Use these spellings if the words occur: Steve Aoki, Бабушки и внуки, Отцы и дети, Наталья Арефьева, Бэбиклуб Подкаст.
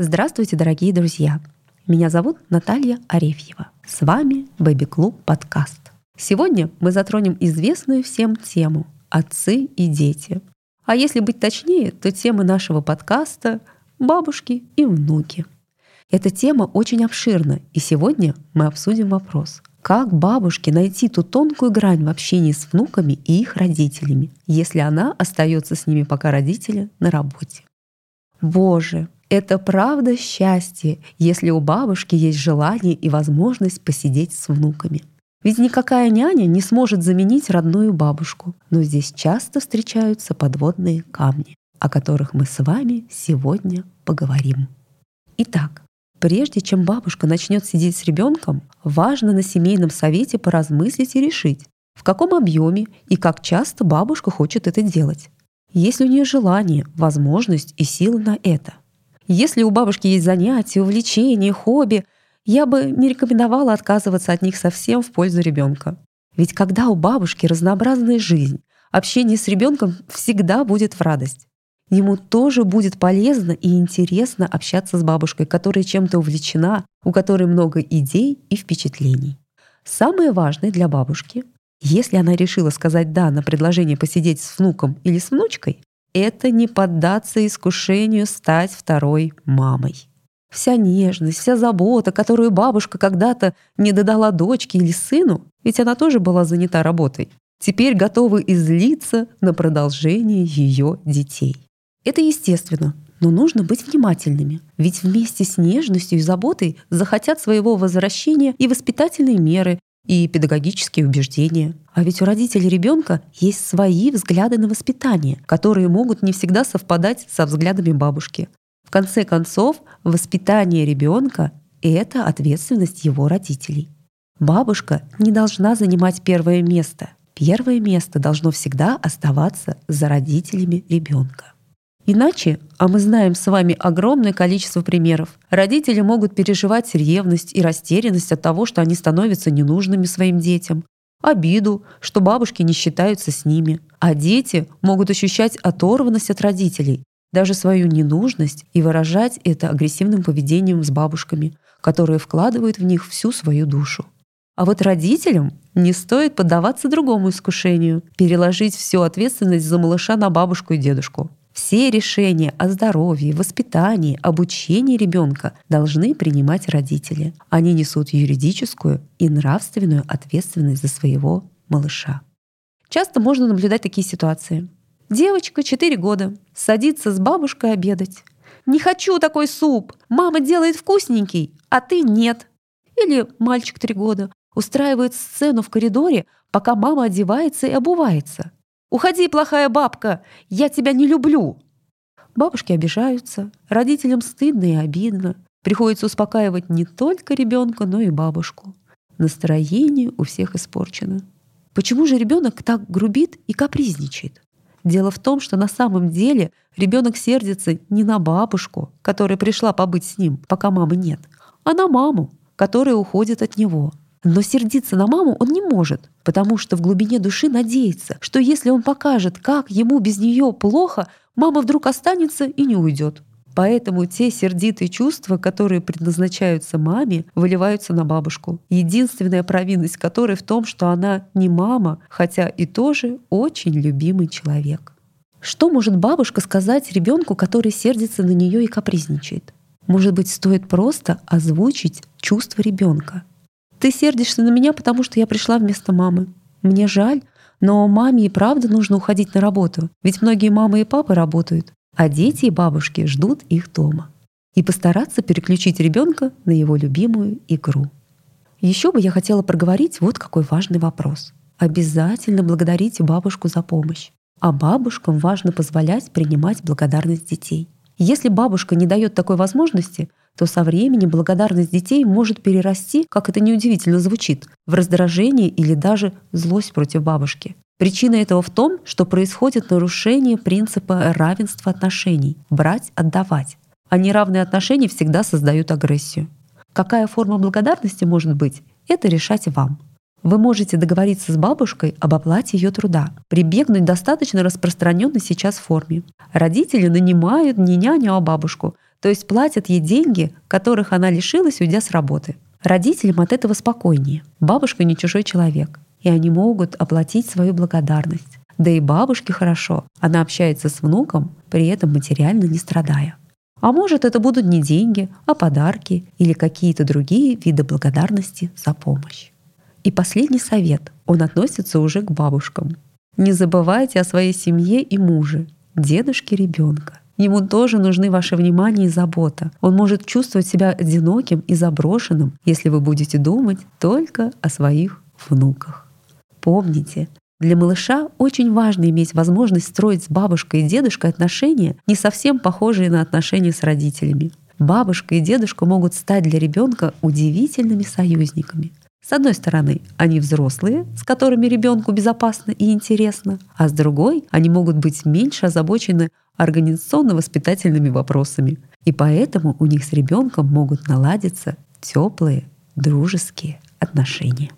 Здравствуйте, дорогие друзья! Меня зовут Наталья Арефьева. С вами Бэбиклуб Подкаст. Сегодня мы затронем известную всем тему «Отцы и дети». А если быть точнее, то тема нашего подкаста «Бабушки и внуки». Эта тема очень обширна, и сегодня мы обсудим вопрос, как бабушке найти ту тонкую грань в общении с внуками и их родителями, если она остается с ними, пока родители на работе. Боже, это правда счастье, если у бабушки есть желание и возможность посидеть с внуками. Ведь никакая няня не сможет заменить родную бабушку, но здесь часто встречаются подводные камни, о которых мы с вами сегодня поговорим. Итак, прежде чем бабушка начнет сидеть с ребенком, важно на семейном совете поразмыслить и решить, в каком объеме и как часто бабушка хочет это делать. Есть ли у нее желание, возможность и силы на это? Если у бабушки есть занятия, увлечения, хобби, я бы не рекомендовала отказываться от них совсем в пользу ребенка. Ведь когда у бабушки разнообразная жизнь, общение с ребенком всегда будет в радость. Ему тоже будет полезно и интересно общаться с бабушкой, которая чем-то увлечена, у которой много идей и впечатлений. Самое важное для бабушки, если она решила сказать «да» на предложение посидеть с внуком или с внучкой, это не поддаться искушению стать второй мамой. Вся нежность, вся забота, которую бабушка когда-то не додала дочке или сыну, ведь она тоже была занята работой, теперь готова излиться на продолжение ее детей. Это естественно, но нужно быть внимательными, ведь вместе с нежностью и заботой захотят своего возвращения и воспитательные меры, и педагогические убеждения. А ведь у родителей ребенка есть свои взгляды на воспитание, которые могут не всегда совпадать со взглядами бабушки. В конце концов, воспитание ребенка — это ответственность его родителей. Бабушка не должна занимать первое место. Первое место должно всегда оставаться за родителями ребенка. Иначе, а мы знаем с вами огромное количество примеров, родители могут переживать ревность и растерянность от того, что они становятся ненужными своим детям, обиду, что бабушки не считаются с ними, а дети могут ощущать оторванность от родителей, даже свою ненужность и выражать это агрессивным поведением с бабушками, которые вкладывают в них всю свою душу. А вот родителям не стоит поддаваться другому искушению — переложить всю ответственность за малыша на бабушку и дедушку. Все решения о здоровье, воспитании, обучении ребенка должны принимать родители. Они несут юридическую и нравственную ответственность за своего малыша. Часто можно наблюдать такие ситуации. Девочка 4 года садится с бабушкой обедать. «Не хочу такой суп! Мама делает вкусненький, а ты нет!» Или мальчик 3 года устраивает сцену в коридоре, пока мама одевается и обувается. «Уходи, плохая бабка! Я тебя не люблю!» Бабушки обижаются, родителям стыдно и обидно. Приходится успокаивать не только ребенка, но и бабушку. Настроение у всех испорчено. Почему же ребенок так грубит и капризничает? Дело в том, что на самом деле ребенок сердится не на бабушку, которая пришла побыть с ним, пока мамы нет, а на маму, которая уходит от него. Но сердиться на маму он не может, потому что в глубине души надеется, что если он покажет, как ему без нее плохо, мама вдруг останется и не уйдет. Поэтому те сердитые чувства, которые предназначаются маме, выливаются на бабушку. Единственная провинность которой в том, что она не мама, хотя и тоже очень любимый человек. Что может бабушка сказать ребенку, который сердится на нее и капризничает? Может быть, стоит просто озвучить чувства ребенка. «Ты сердишься на меня, потому что я пришла вместо мамы. Мне жаль, но маме и правда нужно уходить на работу, ведь многие мамы и папы работают, а дети и бабушки ждут их дома». И постараться переключить ребенка на его любимую игру. Еще бы я хотела проговорить вот какой важный вопрос. Обязательно благодарите бабушку за помощь. А бабушкам важно позволять принимать благодарность детей. Если бабушка не дает такой возможности, то со временем благодарность детей может перерасти, как это неудивительно звучит, в раздражение или даже злость против бабушки. Причина этого в том, что происходит нарушение принципа равенства отношений — брать-отдавать. А неравные отношения всегда создают агрессию. Какая форма благодарности может быть — это решать вам. Вы можете договориться с бабушкой об оплате ее труда, прибегнуть к достаточно распространенной сейчас форме. Родители нанимают не няню, а бабушку, То есть платят ей деньги, которых она лишилась, уйдя с работы. Родителям от этого спокойнее. Бабушка не чужой человек, и они могут оплатить свою благодарность. Да и бабушке хорошо. Она общается с внуком, при этом материально не страдая. А может, это будут не деньги, а подарки или какие-то другие виды благодарности за помощь. И последний совет. Он относится уже к бабушкам. Не забывайте о своей семье и муже, дедушке ребенка. Ему тоже нужны ваше внимание и забота. Он может чувствовать себя одиноким и заброшенным, если вы будете думать только о своих внуках. Помните, для малыша очень важно иметь возможность строить с бабушкой и дедушкой отношения, не совсем похожие на отношения с родителями. Бабушка и дедушка могут стать для ребенка удивительными союзниками. С одной стороны, они взрослые, с которыми ребенку безопасно и интересно, а с другой, они могут быть меньше озабочены организационно-воспитательными вопросами, и поэтому у них с ребенком могут наладиться теплые, дружеские отношения.